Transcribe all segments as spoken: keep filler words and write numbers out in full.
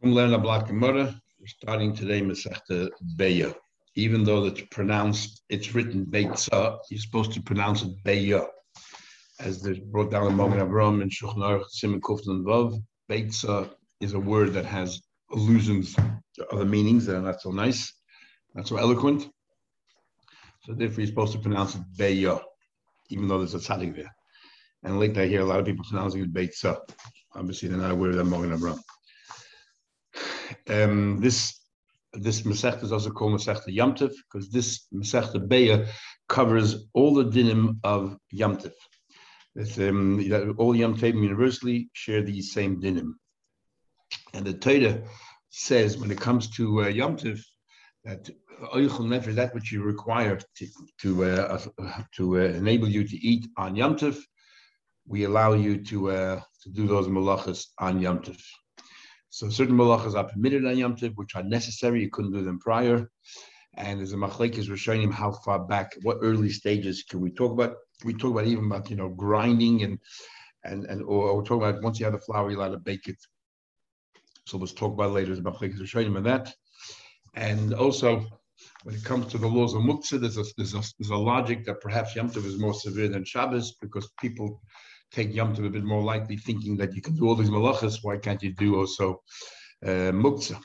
Come learn a black Gemara. We're starting today Masechta Beitzah. Even though it's pronounced, it's written Beitzah, you're supposed to pronounce it Beitzah. As there's brought down in Magen Avraham and Shochnauch, Simon Kufn and Rav, Beitzah is a word that has allusions to other meanings that are not so nice, not so eloquent. So therefore, you're supposed to pronounce it Beitzah, even though there's a tzaddik there. And lately, I hear a lot of people pronouncing it Beitzah. Obviously, they're not aware of that Magen Avraham. Um, this this Masechta is also called Masechta Yom Tov because this Masechta Beitzah covers all the dinim of Yom Tov. Um, all Yom Tovim universally share these same dinim. And the Torah says when it comes to uh, Yom Tov that Oichel Nefesh, that which you require to to, uh, to uh, enable you to eat on Yom Tov, we allow you to uh, to do those malachas on Yom Tov. So certain malachas are permitted on Yom Tov, which are necessary. You couldn't do them prior. And as the machlekes were showing him how far back, what early stages can we talk about? We talk about even about, you know, grinding and, and, and or we're talking about once you have the flour, you're allowed to bake it. So let's talk about it later as the machlekes were showing him on that. And also, when it comes to the laws of muktzah, there's a, there's a, there's a logic that perhaps Yom Tov is more severe than Shabbos because people take Yom Tov a bit more lightly, thinking that you can do all these malachas, why can't you do also uh, muktzah?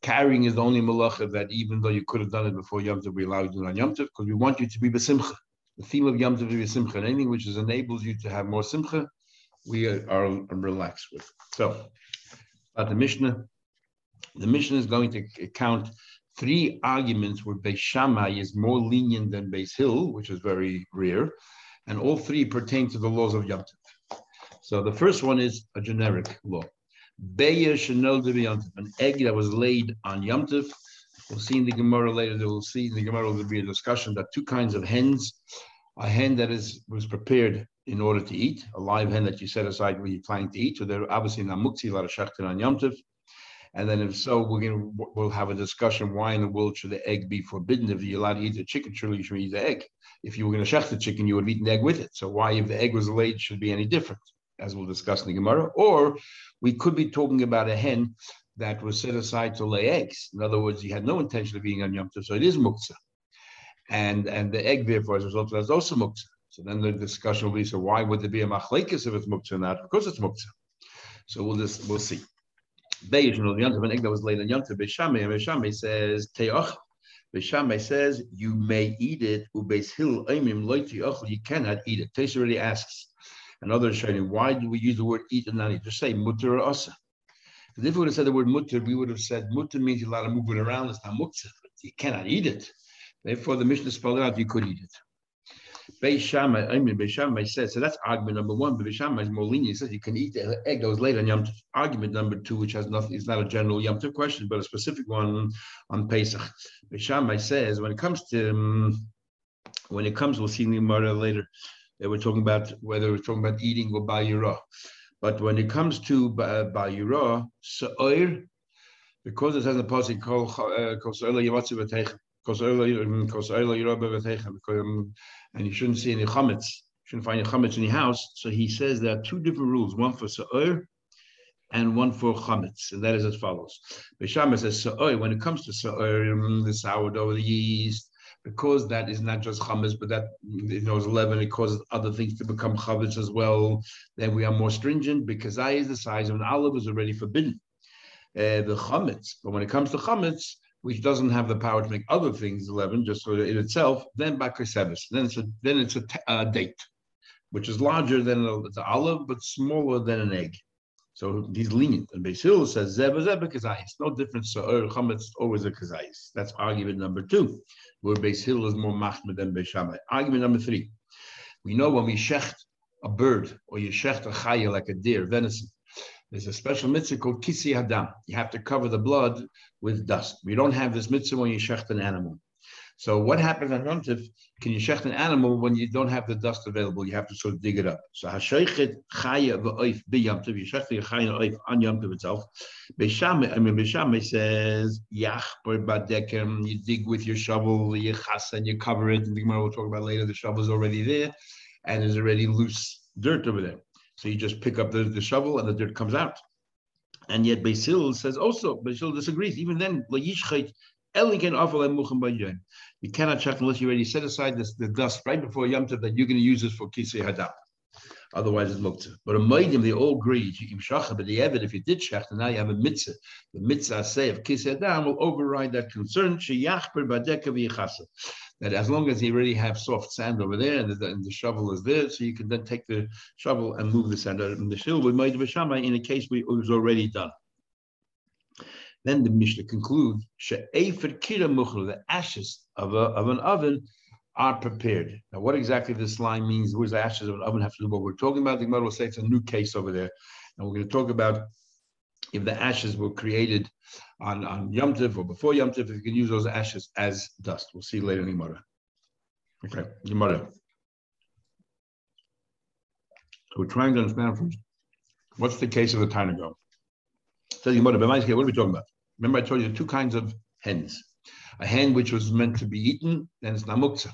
Carrying is the only malacha that even though you could have done it before Yom Tov, we allow you to do it on Yom Tov, because we want you to be besimcha. The theme of Yom Tov is besimcha, and anything which is enables you to have more simcha, we are, are relaxed with. So, about the Mishnah. The Mishnah is going to count three arguments where Beis Shammai is more lenient than Beis Hill, which is very rare. And all three pertain to the laws of Yom Tov. So the first one is a generic law. Beitzah shenolda to be Yom Tov, an egg that was laid on Yom Tov. We'll see in the Gemara later, we'll see in the Gemara will be a discussion that two kinds of hens, a hen that is was prepared in order to eat, a live hen that you set aside when you're planning to eat, so they're obviously not muktzah, a lot of shechtin on Yom Tov. And then if so, we're gonna, we'll have a discussion, why in the world should the egg be forbidden? If you're allowed to eat the chicken, surely you should eat the egg. If you were going to shecht the chicken, you would have eaten the egg with it. So why, if the egg was laid, should be any different, as we'll discuss in the Gemara. Or we could be talking about a hen that was set aside to lay eggs. In other words, he had no intention of eating on Yom Tov, so it is muktzah. And, and the egg, therefore, as a result, that's also muktzah. So then the discussion will be, so why would there be a machlekes if it's muktzah or not? Of course it's muktzah. So we'll just, we'll see. Beitzah shenolda Yom Tov, an egg that was laid on Yom Tov, Beis Shammai, and Beis Shammai says, te'och. Beis Shammai says, you may eat it. Ubeis Hill, Eimim, lo te'och, you cannot eat it. Teis already asks, and others showing him, why do we use the word eat and not eat? Just say mutter or asa. Because if we would have said the word mutter, we would have said mutter means you're allowed to move it around. It's not muktzah. You cannot eat it. Therefore, the Mishnah spelled out, you could eat it. Beis Shammai, Eimim, Beis Shammai says, so that's argument number one. But Beis Shammai is more lenient. He says you can eat the egg that was laid on Yom Tov. Argument number two, which has nothing, it's not a general Yom Tov question, but a specific one on Pesach. Beis Shammai says when it comes to um, when it comes, we'll see in the Gemara later. They were talking about whether we're talking about eating or bayirah. But when it comes to uh, bayirah, se'oir, because it says in the pasuk kol kol se'oir yavatzi v'teichem. And you shouldn't see any chametz. You shouldn't find any chametz in your house. So he says there are two different rules, one for se'or and one for chametz. And that is as follows. Beis Shammai says se'or, when it comes to se'or, the sourdough, the yeast, because that is not just chametz, but that, you know, is leaven, it causes other things to become chametz as well. Then we are more stringent because I is the size of an olive is already forbidden. Uh, the chametz, but when it comes to chametz, which doesn't have the power to make other things leaven, just sort of in itself, then bakar sebes. Then it's a, then it's a t- uh, date, which is larger than the olive, but smaller than an egg. So he's lenient. And Beis Hillel says, zeba zeba kazayis. No difference, se'or, chametz, always a kazayis. That's argument number two, where Beis Hillel is more machmir than Beis Shammai. Argument number three. We know when we shecht a bird, or you shecht a chaya, like a deer, venison, there's a special mitzvah called kisi hadam. You have to cover the blood with dust. We don't have this mitzvah when you shecht an animal. So what happens on Yom Tov? Can you shecht an animal when you don't have the dust available? You have to sort of dig it up. So hasheichet chaya v'oif bi Yom Tov. You shecht a chaya v'oif on Yom Tov itself. Beis Shammai, I mean Beis Shammai says yachper badekem. You dig with your shovel, you chas, and you cover it. And the Gemara we'll talk about later. The shovel is already there, and there's already loose dirt over there. So you just pick up the, the shovel and the dirt comes out. And yet Beis Hillel says also, Beis Hillel disagrees. Even then, you cannot check unless you already set aside this, the dust right before Yom Tov that you're going to use this for Kisei Hadam. Otherwise, it's looked. But a Maidim, they all agree. But the Evid, if you did shech, then now you have a mitzvah. The mitzvah say of Kisei Hadam will override that concern. That as long as you already have soft sand over there and the, and the shovel is there, so you can then take the shovel and move the sand out of the hill with Maidim Hashamai in a case where it was already done. Then the Mishnah concludes, the ashes of, a, of an oven are prepared. Now, what exactly this line means, what does the ashes of an oven have to do with what we're talking about? The Gemara will say it's a new case over there. And we're going to talk about if the ashes were created on, on Yom Tov or before Yom Tov, if you can use those ashes as dust. We'll see you later in the Gemara. Okay, Gemara. So we're trying to understand first, what's the case of the Tarnagom? What are we talking about? Remember, I told you two kinds of hens. A hen which was meant to be eaten, then it's namukza.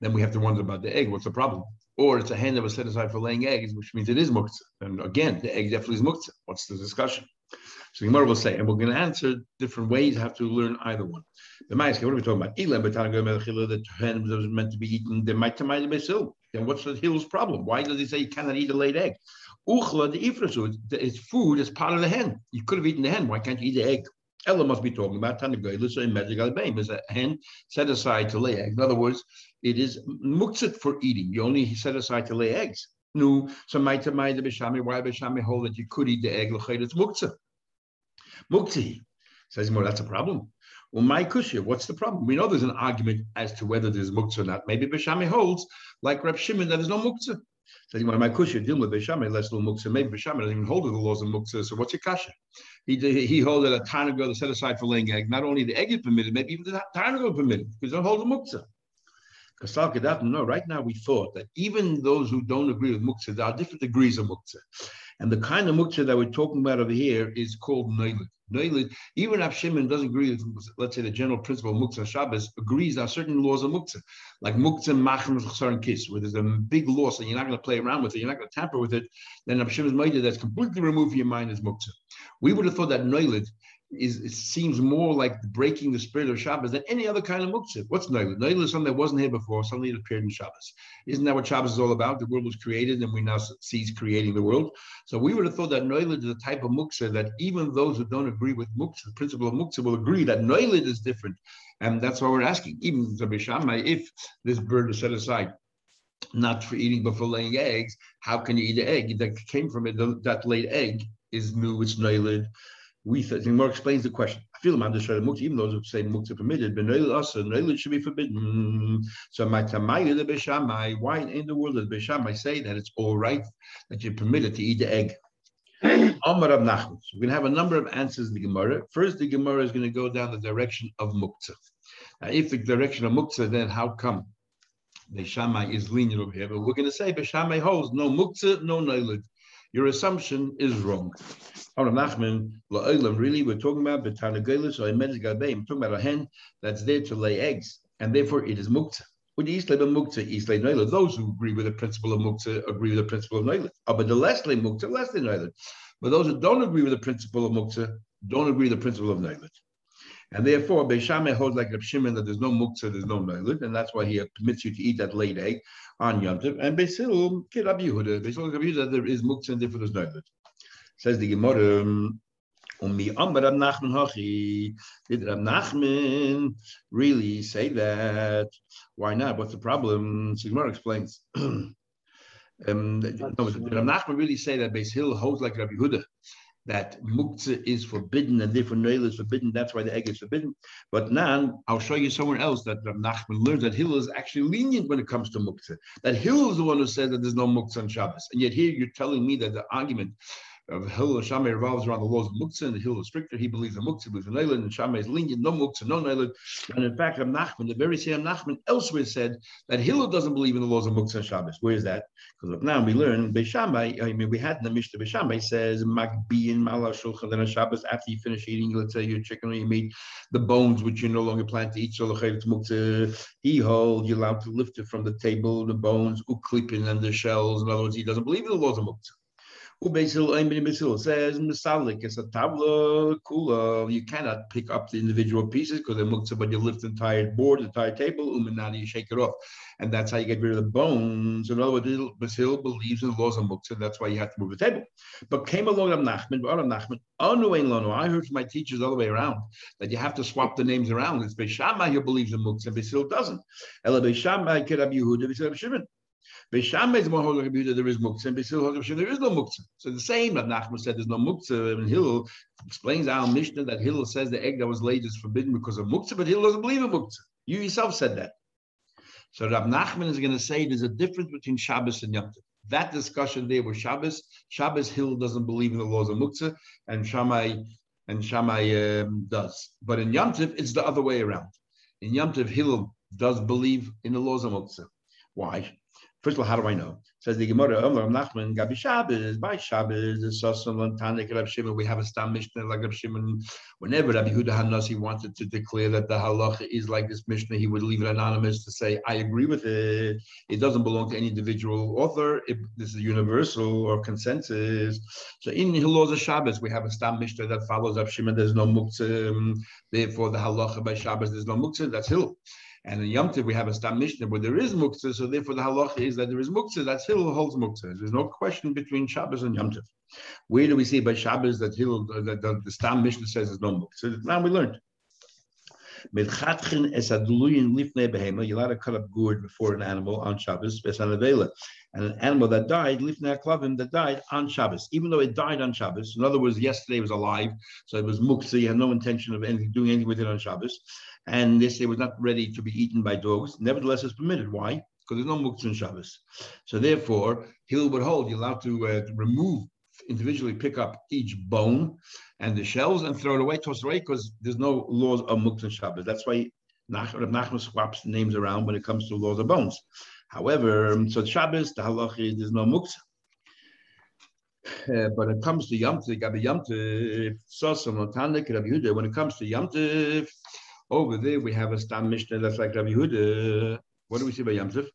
Then we have to wonder about the egg. What's the problem? Or it's a hen that was set aside for laying eggs, which means it is mukza. And again, the egg definitely is mukza. What's the discussion? So the Gemara will say, and we're going to answer different ways. Have to learn either one. The Ma'aske, what are we talking about? The hen that was meant to be eaten. Then what's the hill's problem? Why does he say you cannot eat a laid egg? Uchla, the ifrasu, it's food, it's part of the hen. You could have eaten the hen. Why can't you eat the egg? Ella must be talking about Tanagay. There's a hen set aside to lay eggs. In other words, it is muktzit for eating. You only set aside to lay eggs. No, so Maita Maida Bishami, why Bishami hold that you could eat the egg? It's muktzit. Mukti says, well, that's a problem. Well, my kushya, what's the problem? We know there's an argument as to whether there's muktzah or not. Maybe Bishami holds, like Reb Shimon, that there's no muktzah. Says, well, my kushya, dealing with Bishami, let's no muktzah. Maybe Bishami doesn't even hold to the laws of muktzah. So what's your kasha? He he holds that a tarnagah is set aside for laying egg. Not only the egg is permitted, maybe even the tarnagah is permitted because they don't hold the muktzah. No, right now we thought that even those who don't agree with muktzah, there are different degrees of muktzah. And the kind of muktzah that we're talking about over here is called noilid. Noilid, even Rav Shimon doesn't agree with, let's say, the general principle of muktzah Shabbos, agrees there are certain laws of muktzah, like muktzah machem chasar and kiss, where there's a big loss and you're not going to play around with it, you're not going to tamper with it, then Rav Shimon's ma'ida that's completely removed from your mind is muktzah. We would have thought that noilid is, it seems more like breaking the spirit of Shabbos than any other kind of muktzah. What's noilid? Noilid is something that wasn't here before, suddenly it appeared in Shabbos. Isn't that what Shabbos is all about? The world was created and we now cease creating the world. So we would have thought that noilid is a type of muktzah that even those who don't agree with muktzah, the principle of muktzah, will agree that noilid is different. And that's why we're asking, even Rabbi Shammai, if this bird is set aside not for eating but for laying eggs, how can you eat an egg that came from it? That laid egg is new, it's noilid. We think more explains the question. I feel I'm just trying to muktzah, even those who say muktzah permitted, but noilid also, noilid should be forbidden. So my tamayu the Beishamai, why in the world does Beishamai say that it's all right that you're permitted to eat the egg? Amar Rabbi Nachman. So we're going to have a number of answers in the Gemara. First, the Gemara is going to go down the direction of muktzah. Now, if the direction of muktzah, then how come Beishamai is lenient over here? But we're going to say Beishamai holds no muktzah, no noilid. Your assumption is wrong. Rabbi Nachman, really, we're talking about Betanagelis or Medgabeim. We're talking about a hen that's there to lay eggs, and therefore it is muktzah. With the Islay Muktzah, Islay Noilid, those who agree with the principle of muktzah agree with the principle of Noilid. Oh, but the Leslie Muktzah, Leslie Noilid. But those who don't agree with the principle of muktzah don't agree with the principle of Noilid. And therefore, Beishamai holds like Reb Shimon that there's no muktzah, there's no noilid, and that's why he permits you to eat that laid egg on Yom Tov. And Beis Hillel, Rabbi Yehuda, Beis Hillel, Rabbi Yehuda, there is muktzah and therefore there's noilid. Says the Gemara, Umi Amar Rab Nachman Hachi, did Rab Nachman really say that? Why not? What's the problem? So Gemara explains. um, did Rab Nachman really say that Beis Hillel holds like Rabbi Yehuda, that muktzah is forbidden and therefore noilid is forbidden, that's why the egg is forbidden? But now I'll show you somewhere else that Rabbi Nachman learned that Hillel is actually lenient when it comes to muktzah, that Hillel is the one who says that there's no muktzah on Shabbos. And yet here you're telling me that the argument of Hillel and Shammai revolves around the laws of muktzah, and the Hillel is stricter, he believes in muktzah, believes in noilid, and Shammai is lenient, no muktzah, no noilid. And in fact, Rabbi Nachman, the very same Nachman elsewhere said that Hillel doesn't believe in the laws of muktzah and Shabbos. Where is that? Because now we learn, Beis Shammai, I mean, we had in the Mishnah, Beis Shammai says, Magbiyin ma'al shulchan, then on Shabbos, after you finish eating, let's say your chicken or your meat, the bones which you no longer plan to eat, so l'chayv it's muktzah, he holds, you're allowed to lift it from the table, the bones, uklipin, and the shells. In other words, he doesn't believe in the laws of muktzah. It says misalik, it's a tabla kula. You cannot pick up the individual pieces because it looks somebody lift the entire board, the entire table, uminani, you shake it off. And that's how you get rid of the bones. In other words, Basil believes in the laws of Muktzah, and that's why you have to move the table. But came along Rabbi Nachman, Rabbi Nachman, I heard from my teachers all the way around that you have to swap the names around. It's Beishamai who believes in Muktzah, and Basil doesn't. Ela Beishamai ke Rabbi Yehuda, Basil Rabbi Shimon. Beishamai is more holy Rabbi Yehuda, there is Muktzah, and Basil Rabbi Shimon, there is no Muktzah. So the same Rabbi Nachman said there's no Muktzah, and Hillel explains our Mishnah that Hillel says the egg that was laid is forbidden because of Muktzah, but Hillel doesn't believe in Muktzah. You yourself said that. So Rabbi Nachman is going to say there's a difference between Shabbos and Yom Tov. That discussion there was Shabbos. Shabbos Hill doesn't believe in the laws of Muktzah, and Shammai and Shammai um, does. But in Yom Tov, it's the other way around. In Yom Tov, Hill does believe in the laws of Muktzah. Why? First of all, how do I know? Says the Gemara, Rabbi Nachman, Gabi Shabbos, by Shabbos, the Sosson, Lantanik, Reb Shimon. We have a Stam Mishnah like Reb Shimon. Whenever Rabbi Yehuda HaNasi wanted to declare that the halacha is like this Mishnah, he would leave it anonymous to say, I agree with it. It doesn't belong to any individual author. It, this is universal or consensus. So in Hiloza Shabbos, we have a Stam Mishnah that follows Reb Shimon. There's no Muktzah. Therefore, the halacha by Shabbos, there's no Muktzah. That's Hill. And in Yom Tov, we have a Stam Mishnah where there is Muktzah, so therefore the halacha is that there is Muktzah, that's Hillel holds Muktzah. There's no question between Shabbos and Yom Tov. Where do we see by Shabbos that Hillel, that the Stam Mishnah says there's no Muktzah? Now we learned. You're allowed to cut up gourd before an animal on Shabbos, and an animal that died, that died on Shabbos, even though it died on Shabbos. In other words, yesterday was alive, so it was muktzah. You had no intention of anything, doing anything with it on Shabbos, and yesterday was not ready to be eaten by dogs. Nevertheless, it's permitted. Why? Because there's no muktzah in Shabbos. So therefore, Hillel would hold. You're allowed to, uh, to remove. Individually pick up each bone and the shells and throw it away, toss it away, because there's no laws of Muktzah and Shabbos. That's why Nach, Reb Nachman swaps names around when it comes to laws of bones. However, so Shabbos, the halacha, there's no Muktzah. Uh, but it comes to Yom Tov, Yom Tov, Sosom, Lotanik, Rabbi Yehuda. When it comes to Yom Tov, over there we have a Stam Mishnah that's like Rabbi Yehuda. What do we see by Yom Tov?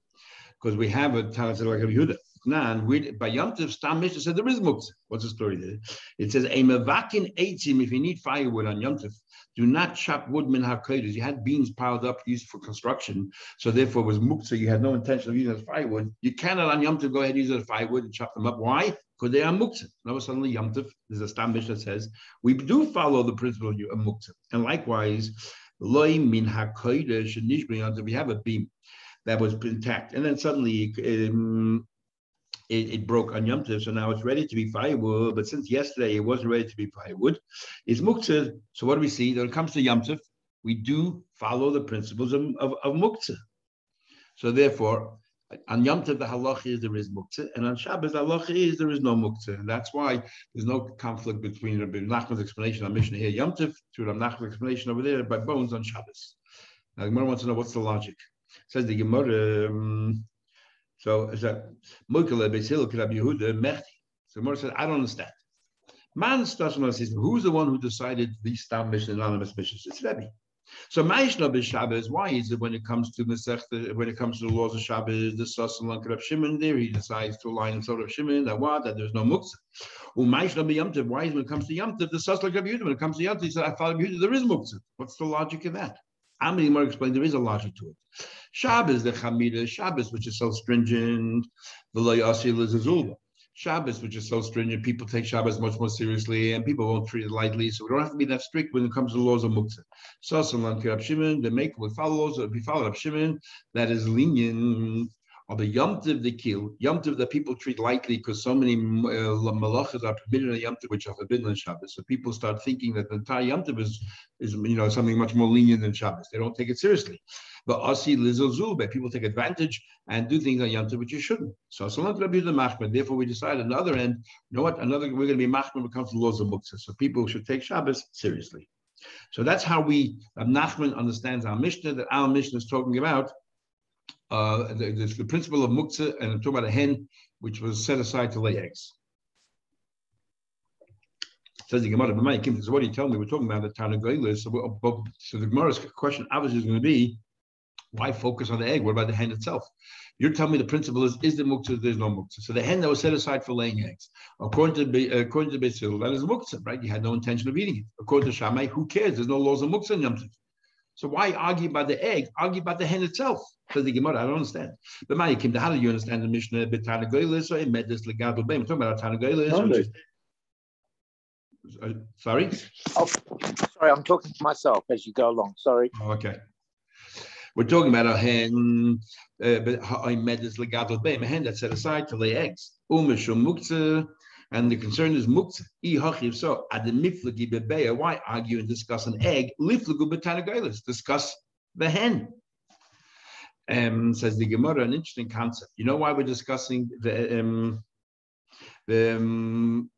Because we have a Tanakh like Rabbi Yehuda. Now, and we, by Yom Tov, Stam Mishnah said there is Muktzah. What's the story there? It says, a mevakin eitzim, if you need firewood on Yom Tov, do not chop wood min hakodesh. You had beams piled up used for construction, so therefore it was Muktzah. You had no intention of using it as firewood. You cannot on Yom Tov go ahead and use it as firewood and chop them up. Why? Because they are Muktzah. Now suddenly Yom Tov, there's a Stam Mishnah that says, we do follow the principle of Muktzah. And likewise, loy min hakodesh nishbri Yom Tov, we have a beam that was intact. And then suddenly, um, It, it broke on Yom Tov, so now it's ready to be firewood. But since yesterday it wasn't ready to be firewood, it's Muktzah. So what do we see? When it comes to Yom Tov, we do follow the principles of, of, of Muktzah. So therefore, on Yom Tov, the halacha is there is Muktzah, and on Shabbos, the halacha is there is no Muktzah. And that's why there's no conflict between Rabbi Nachman's explanation on Mishnah here, Yom Tov, to Rabbi Nachman's explanation over there by bones on Shabbos. Now, the Gemara wants to know what's the logic. It says the Gemara. Um, So as a Mukala Basil Rabbi Yehuda Mehdi. So Mor said, I don't understand. Man Stasman says, who's the one who decided the Stam Mishnah and anonymous missions? It's Rebbe. So Maishna B'Shabbos, why is it when it comes to Masechta, when it comes to the laws of Shabbos, the Saslan Reb Shimon there, he decides to align himself with Shimon that what that there's no Muktzah. Or Maishna B'Yom Tov, why is when it comes to Yom Tov, the Saslan Reb Yehuda, when it comes to Yom Tov, he said, I follow Yehuda, there is Muktzah. What's the logic of that? Amri Mar explained there is a logic to it. Shabbos, the Chamida, Shabbos, which is so stringent, Shabbos, which is so stringent, people take Shabbos much more seriously and people won't treat it lightly. So we don't have to be that strict when it comes to the laws of Muktzah. So Salam Kirab Shimon, the make with follows, if you follow Reb Shimon, that is lenient. Or the Yom Tov, the kill, Yom Tov that people treat lightly because so many uh, malachas are permitted on Yom Tov, which are forbidden on Shabbos. So people start thinking that the entire Yom Tov is, is you know, something much more lenient than Shabbos. They don't take it seriously. But Asi Lizozul, people take advantage and do things on Yom Tov which you shouldn't. So Salam Rabbi the Machman. Therefore, we decide on the other end, you know what? Another we're going to be Machman when it comes to laws of Muktzah. So people should take Shabbos seriously. So that's how we Rab Nachman understands our Mishnah that our Mishnah is talking about. Uh, the, the, the principle of Muktzah, and I'm talking about a hen which was set aside to lay eggs. Says the Gemara, so what do you tell me? We're talking about the Tana Goyla. So, so the Gemara's question obviously is going to be Why focus on the egg? What about the hen itself? You're telling me the principle is, is the muktzah, there's no muktzah. So the hen that was set aside for laying eggs, according to according to Beit Hillel, that is muktzah, right? You had no intention of eating it. According to Shammai, who cares? There's no laws of muktzah in Yom Tov. So why argue about the egg? Argue about the hen itself. Says the Gemara, I don't understand. But man, you came to how do you understand the Mishnah? We're talking about Tanagoyla. Sorry? Oh, sorry, I'm talking to myself as you go along. Sorry. Okay. We're talking about a hen, uh, but I met this legato beim, a hen that's set aside to lay eggs. Umeshum muktzah, and the concern is muktzah. I hachiv so ademiflegi bebeya. Why argue and discuss an egg? Liflegu betanagoylis. Discuss the hen. Um, says the Gemara, an interesting concept. You know why we're discussing the um, the um,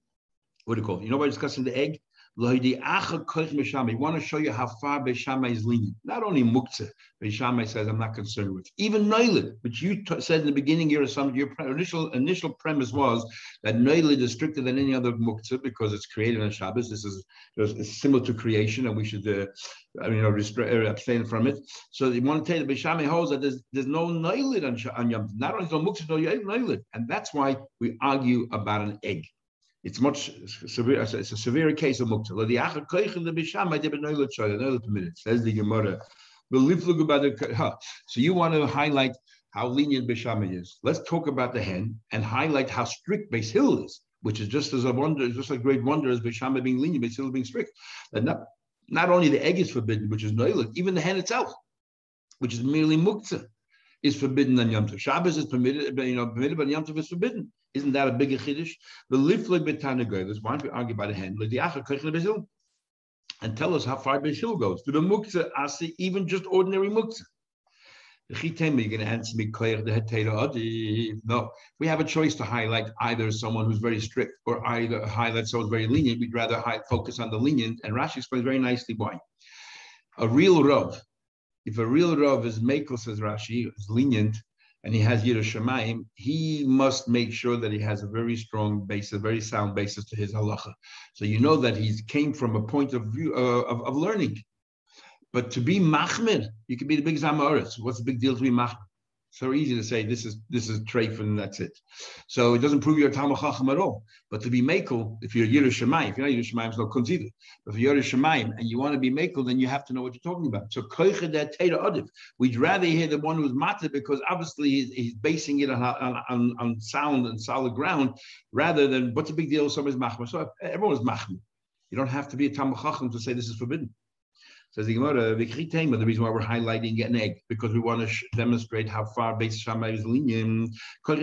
what do you call it? You know why we're discussing the egg? We want to show you how far Beishamai is leaning. Not only muktzah, Beishamai says, I'm not concerned with. Even Noilid, which you t- said in the beginning, your your initial initial premise was that Noilid is stricter than any other muktzah because it's created on Shabbos. This is it's similar to creation, and we should uh, you know restra- abstain from it. So you want to tell you, Beishamai holds that there's, there's no Noilid on, on Yom. Not only is no muktzah, no Noilid. And that's why we argue about an egg. It's much severe. It's a severe case of muktzah. The achar koychen the b'shamay did no l'choy, no permitted. Says the Gemara. So you want to highlight how lenient b'shamay is. Let's talk about the hen and highlight how strict Beis Hillel is, which is just as a wonder, just a great wonder as b'shamay being lenient, Beis Hillel being strict. And not not only the egg is forbidden, which is noilid, even the hen itself, which is merely muktzah, is forbidden on Yom Tov. Shabbos is permitted, you know, permitted, but Yom Tov is forbidden. Isn't that a bigger chiddush? The lifleg betanagoy. That's why we argue by the hand. And tell us how far Beis Hillel goes to the muktzah. I say even just ordinary muktzah. You're going to answer me. No, we have a choice to highlight either someone who's very strict or either highlight someone very lenient. We'd rather high, focus on the lenient. And Rashi explains very nicely why. A real Rav, if a real Rav is mekel, says Rashi, is lenient, and he has Yirah Shamayim, he must make sure that he has a very strong basis, a very sound basis to his halacha. So you know that he came from a point of view uh, of, of learning. But to be machmir, you can be the big Zimor. What's the big deal to be machmir? So easy to say, this is this is treif and that's it. So it doesn't prove you're a Talmud Chacham at all. But to be mekel, if you're Yirah Shamayim, if you're not Yirah Shamayim, it's no kunz either. But if you're Yirah Shamayim and you want to be mekel, then you have to know what you're talking about. So koiche that teira odif. We'd rather hear the one who's matzah because obviously he's, he's basing it on, on, on, on sound and solid ground rather than what's the big deal if somebody's machmir. So everyone's machmir. You don't have to be a Talmud Chacham to say this is forbidden. Says the Gemara, the reason why we're highlighting an egg, because we want to sh- demonstrate how far Beis Shammai is lenient. What's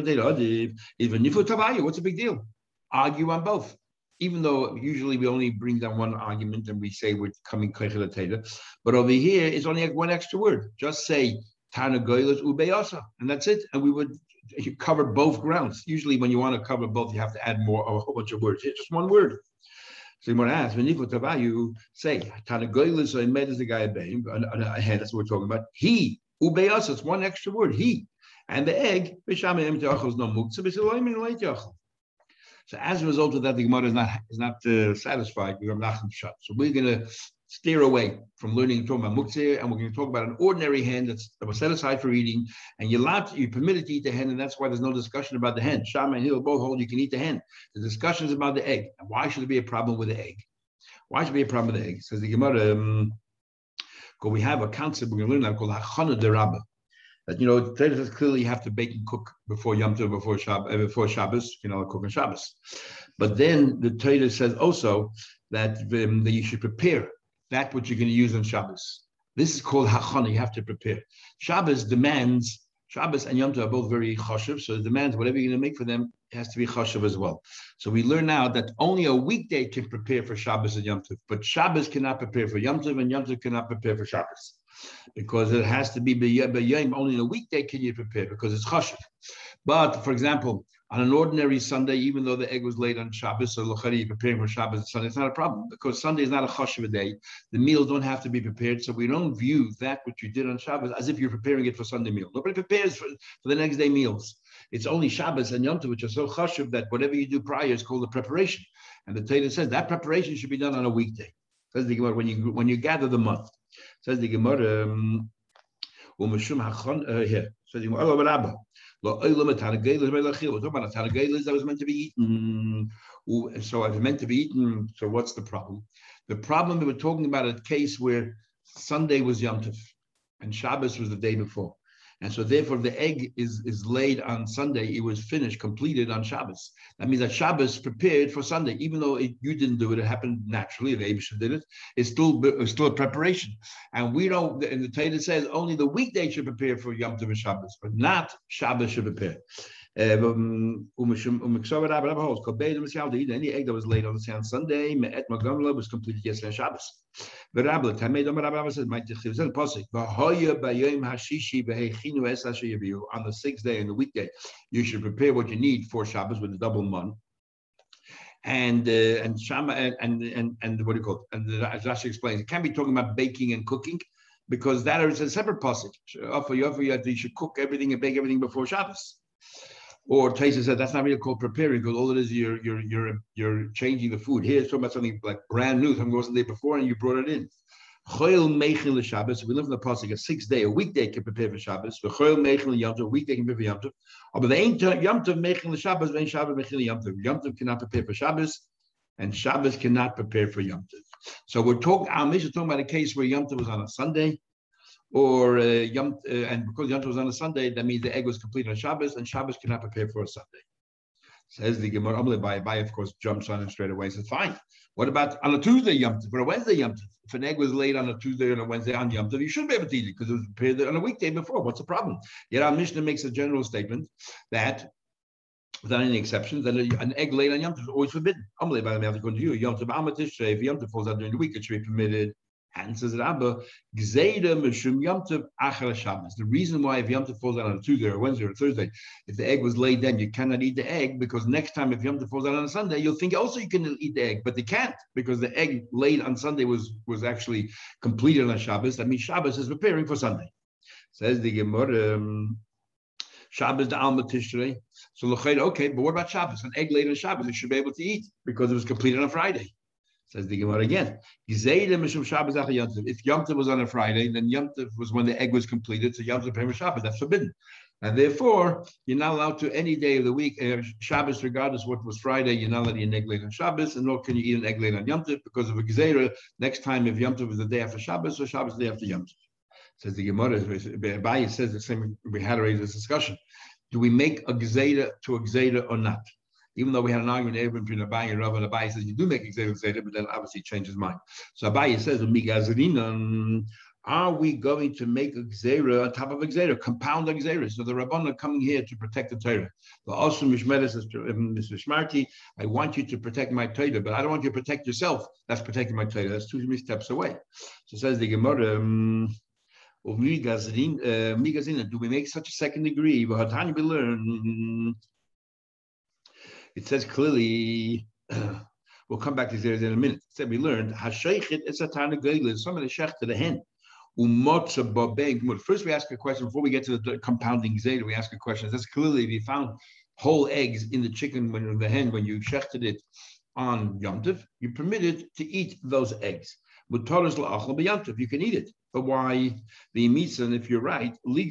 a big deal? Argue on both. Even though usually we only bring down one argument and we say we're coming koichel teira, but over here it's only one extra word. Just say Tana Goyles Ubeyasa, and that's it. And we would you cover both grounds. Usually when you want to cover both, you have to add more a whole bunch of words. It's just one word. So you want to ask, when you say, Tanagoylis or Imed is the guy Abaye, that's what we're talking about. He, Ubeyas, it's one extra word, he. And the egg, Bishamim Teachel is no muktzah. So as a result of that, the Gemara is not is not uh, satisfied with Reb Nachman Pshat. So we're going to steer away from learning and talking about muktzah, and we're going to talk about an ordinary hen that's, that was set aside for eating, and you're allowed to, you're permitted to eat the hen, and that's why there's no discussion about the hen. Shammai and Hillel both hold you can eat the hen. The discussion is about the egg. And why should there be a problem with the egg? Why should there be a problem with the egg? Says the Gemara, um, we have a concept we're going to learn now called hachana derabba. That, you know, the Torah says clearly you have to bake and cook before Yom Tov, before Shabbos, before Shabbos, you know, cook on Shabbos. But then the Torah says also that, um, that you should prepare that which you're going to use on Shabbos. This is called hachana, you have to prepare. Shabbos demands, Shabbos and Yom Tov are both very chashuv, so it demands whatever you're going to make for them, it has to be chashuv as well. So we learn now that only a weekday can prepare for Shabbos and Yom Tov, but Shabbos cannot prepare for Yom Tov, and Yom Tov cannot prepare for Shabbos. Because it has to be b'yom, only on a weekday can you prepare because it's chashuv. But for example, on an ordinary Sunday, even though the egg was laid on Shabbos, so l'chari you're preparing for Shabbos and Sunday, it's not a problem because Sunday is not a chashuv day. The meals don't have to be prepared, so we don't view that which you did on Shabbos as if you're preparing it for Sunday meal. Nobody prepares for, for the next day meals. It's only Shabbos and Yom Tov which are so chashuv that whatever you do prior is called a preparation. And the Torah says that preparation should be done on a weekday. Says the Gemara when you when you gather the month. Says the Gemara, Umeshum hachon uh, here. So the Gemara Rabba, lo olam tanageilis melachil. We're talking about tanageilis that was meant to be eaten. So if it's meant to be eaten, so what's the problem? The problem that we're talking about is a case where Sunday was Yom Tov and Shabbos was the day before, and so therefore the egg is is laid on Sunday. It was finished, completed on Shabbos. That means that Shabbos prepared for Sunday, even though it, you didn't do it. It happened naturally. The Abishchak did it. It's still it's still a preparation, and we don't. And the Torah says only the weekday should prepare for Yom Tov and Shabbos, but not Shabbos should prepare. Um, any egg that was laid on Sunday was completed yesterday on Shabbos. The Rabbi said, on the sixth day and the weekday, you should prepare what you need for Shabbos with the double month. And uh, and Shama and, and and and what do you call it? And as Rashi explains, it can't be talking about baking and cooking, because that is a separate passage. You should cook everything and bake everything before Shabbos. Or Taisa said that's not really called preparing, because all it is you're you're you're you're changing the food. Here it's talking about something like brand new, something wasn't there before, and you brought it in. Choil meichel leShabbos. We live in the pasuk. A six day, a weekday can prepare for Shabbos. The choil meichel leYom Tov. A weekday can prepare for Yom Tov. But they ain't Yom Tov meichel leShabbos. They ain't Shabbos meichel leYom Tov. Yom Tov cannot prepare for Shabbos, and Shabbos cannot prepare for Yom Tov. So we're talking. Our Mishnah is talking about a case where Yom Tov was on a Sunday. Or uh, Yom, uh, and because Yom Tov was on a Sunday, that means the egg was complete on Shabbos, and Shabbos cannot prepare for a Sunday. Says the Gemara, Abaye, of course, jumps on him straight away and says, fine, what about on a Tuesday Yom Tov, or a Wednesday Yom Tov? If an egg was laid on a Tuesday or a Wednesday on Yom Tov, you shouldn't be able to eat it because it was prepared on a weekday before. What's the problem? Yet our Mishnah makes a general statement that without any exceptions, that an egg laid on Yom Tov is always forbidden. Amalei by the way, according to you, Yom Tov amatish, if Yom Tov falls out during the week, it should be permitted. And says Rabbi, the reason why if Yom Tov falls out on a Tuesday or Wednesday or Thursday, if the egg was laid then, you cannot eat the egg, because next time if Yom Tov falls out on a Sunday, you'll think also you can eat the egg, but they can't, because the egg laid on Sunday was, was actually completed on Shabbos. That means Shabbos is preparing for Sunday. Says the Gemara, um, Shabbos the Alma Tishrei. So okay, but what about Shabbos? An egg laid on Shabbos, you should be able to eat because it was completed on Friday. Says the Gemara again. If Yom Tov was on a Friday, then Yom Tov was when the egg was completed, so Yom Tov prepared Shabbos. That's forbidden. And therefore, you're not allowed to any day of the week, uh, Shabbos, regardless what was Friday, you're not allowed to eat an egg laid on Shabbos, and nor can you eat an egg laid on Yom Tov because of a Gezerah. Next time, if Yom Tov was the day after Shabbos, so Shabbos is the day after Yom Tov. Says the Gemara, Abaye says the same, we had already this discussion. Do we make a Gezerah to a Gezerah or not? Even though we had an argument between Abaye and Rav, and Abaye says you do make exeter zeta, but then obviously changes his mind. So Abaye says, are we going to make exeter on top of exeter, compound exeter? So the Rabbanon are coming here to protect the Torah. But also Mishmeret says to Mister Shmarti, I want you to protect my Torah, but I don't want you to protect yourself. That's protecting my Torah. That's two three steps away. So says the Gemara. Um, of Migazin, do we make such a second degree? But how do we learn? It says clearly, we'll come back to this in a minute. It said we learned, Hashoichet is a Tanagayla, some of the Shech to the hen. First, we ask a question before we get to the compounding Zeta. We ask a question. That's clearly, if you found whole eggs in the chicken, when the hen, when you shechted it on Yom Tov, you're permitted to eat those eggs. You can eat it. But why? The Mitzvah, if you're right, so the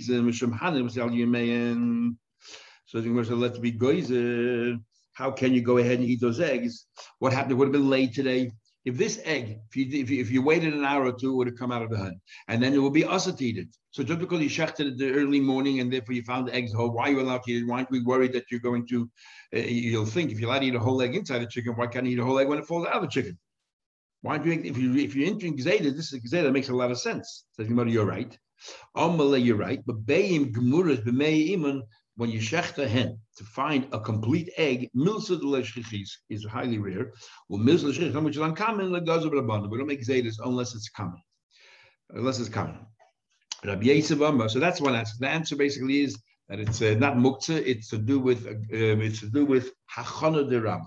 Gemara said, let's be goyzer. How can you go ahead and eat those eggs? What happened? It would have been late today. If this egg, if you, if you, if you waited an hour or two, it would have come out of the hen. And then it would be us to eat it. So just because you shechted it the early morning and therefore you found the eggs whole, why are you allowed to eat it? Why aren't we worried that you're going to, uh, you'll think if you're allowed to eat a whole egg inside the chicken, why can't you eat a whole egg when it falls out of the chicken? Why do you, if, you, if you're entering Gzeda, this is Gzeda, makes a lot of sense. So you're right. Amalei, you're right. But Bayim Gemuras B'mei Iman, when you shecht a hen to find a complete egg, milsad leshchichis is highly rare. Well, milsad leshchichis, which is uncommon, legazub rabbanon. We don't make zaydas unless it's common. Unless it's common. Rabbi Yasef. So that's one answer. The answer basically is that it's uh, not muktzah. It's to do with uh, it's to do with hachana de rabba,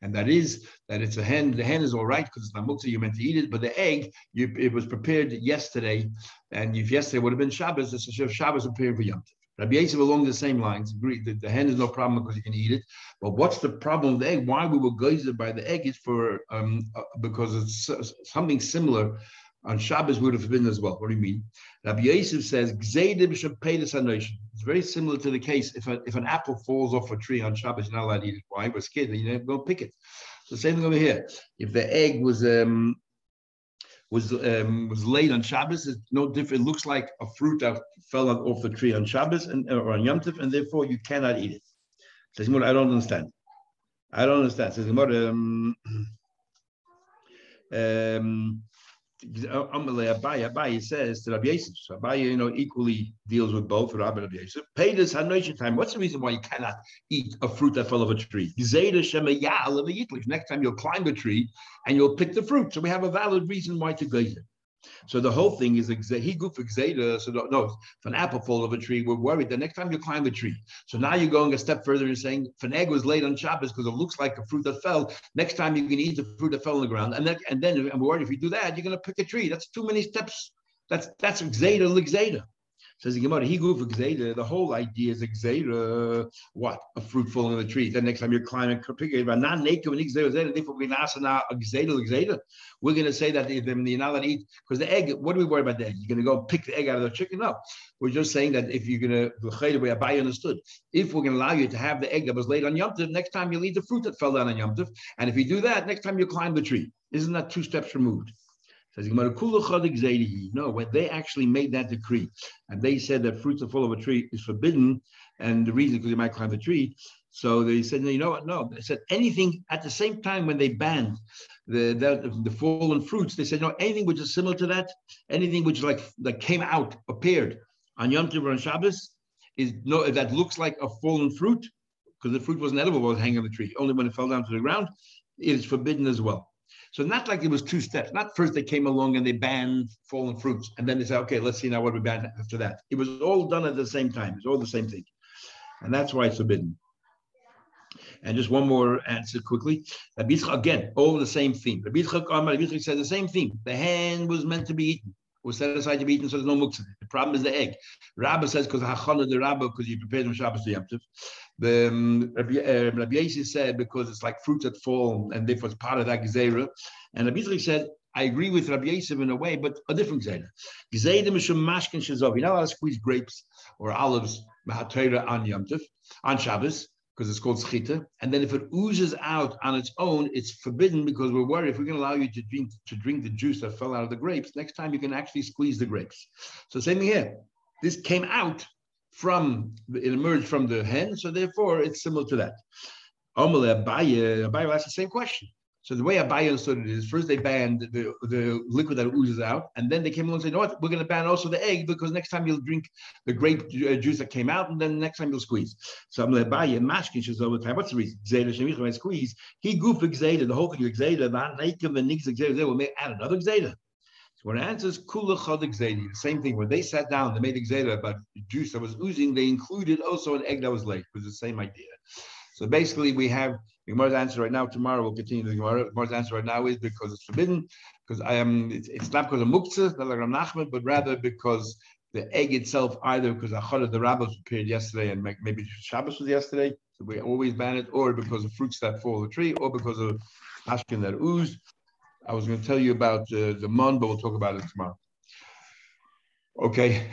and that is that it's a hen. The hen is all right because it's not muktzah. You're meant to eat it, but the egg you, it was prepared yesterday, and if yesterday would have been Shabbos, it's a Shabbos prepared for Yom Tov. Rabbi Yasef along the same lines, agreed that the hen is no problem because you can eat it. But what's the problem with the egg? Why we were gazed by the egg is for um, uh, because it's uh, something similar On Shabbos, we would have forbidden as well. What do you mean? Rabbi Yasef says, it's very similar to the case if, a, if an apple falls off a tree on Shabbos, you're not allowed to eat it. Why? We're scared, you don't go pick it. So same thing over here. If the egg was um, was um, was laid on Shabbos, it's no different. It looks like a fruit that fell off the tree on Shabbos and, or on Yom Tov, and therefore you cannot eat it. Says Zimor, I don't understand. I don't understand. Says Zimor, um, um, Abaye, Abaye says to Rabbi Yasef, Abaye, you know, equally deals with both Rabbi and Rabbi Yasef. Pay this Hanoisha time. What's the reason why you cannot eat a fruit that fell off a tree? Next time you'll climb a tree and you'll pick the fruit. So we have a valid reason why to gaze it. So the whole thing is he goofed for Gzeda. So no, if an apple falls off a tree, we're worried the next time you climb a tree. So now you're going a step further and saying if an egg was laid on Shabbos because it looks like a fruit that fell, next time you can eat the fruit that fell on the ground. And then and then and we're worried if you do that, you're going to pick a tree. That's too many steps. That's that's Gzeda l'Gzeda. Says the Gemara, he grew for Gzeda. The whole idea is Gzeda, what? A fruit falling on the tree. Then next time you're climbing, we're going to say that you're not allowed to eat, because the egg, what do we worry about the egg? You're going to go pick the egg out of the chicken? No. We're just saying that if you're going to, the way Abaye understood, if we're going to allow you to have the egg that was laid on Yom Tov, next time you'll eat the fruit that fell down on Yom Tov. And if you do that, next time you climb the tree. Isn't that two steps removed? Says no, when they actually made that decree and they said that fruits that fall off a tree is forbidden, and the reason because you might climb a tree. So they said, no, you know what? No, they said anything at the same time when they banned the the, the fallen fruits, they said no, anything which is similar to that, anything which like that came out, appeared on Yom Tov or on Shabbos is no that looks like a fallen fruit, because the fruit wasn't edible while it was hanging on the tree. Only when it fell down to the ground, it is forbidden as well. So not like it was two steps. Not first they came along and they banned fallen fruits, and then they said, okay, let's see now what we ban after that. It was all done at the same time. It's all the same thing. And that's why it's forbidden. And just one more answer quickly. Abishchak, again, all the same theme. Abishchak said the same theme. The hand was meant to be eaten, was set aside to be eaten, so there's no muktzah. The problem is the egg. Rabbi says, because hachana the Rabbi, because you prepared from Shabbos to Yom Tov. The um, Rabbi Yasef said, because it's like fruits that fall, and therefore it's part of that Gezerah. And Rabbi Zelig said, I agree with Rabbi Yasef in a way, but a different Gezerah. Gezerah Mishum Mashkin Shezov. You're not allowed to squeeze grapes or olives on Yom Tov, on Shabbos, because it's called schita. And then if it oozes out on its own, it's forbidden, because we're worried if we're going to allow you to drink to drink the juice that fell out of the grapes, next time you can actually squeeze the grapes. So same thing here. This came out from, it emerged from the hen, so therefore it's similar to that. Omele Abaye, Abaye asked the same question. So the way Abaye understood it is, first they banned the, the liquid that oozes out, and then they came along and said, you know what, we're going to ban also the egg, because next time you'll drink the grape juice that came out, and then next time you'll squeeze. So Abaye and Mashkin says over time, what's the reason? Gzeda Shemichim squeeze. He goofed Gzeda, the whole thing of Gzeda, Vanakim and Nix Gzeda, we'll add another Gzeda. So when it answers, the same thing. When they sat down, they made a gzeda about the juice that was oozing, they included also an egg that was laid. It was the same idea. So basically, we have the Gemara's answer right now. Tomorrow, we'll continue the Gemara. The Gemara's answer right now is because it's forbidden, because I am, it's, it's not because of muktzah, not like Rabbi Nachman, but rather because the egg itself, either because Achad the Rabbis appeared yesterday, and maybe Shabbos was yesterday, so we always ban it, or because of fruits that fall the tree, or because of ashkin that oozed. I was going to tell you about uh, the mon, but we'll talk about it tomorrow. Okay.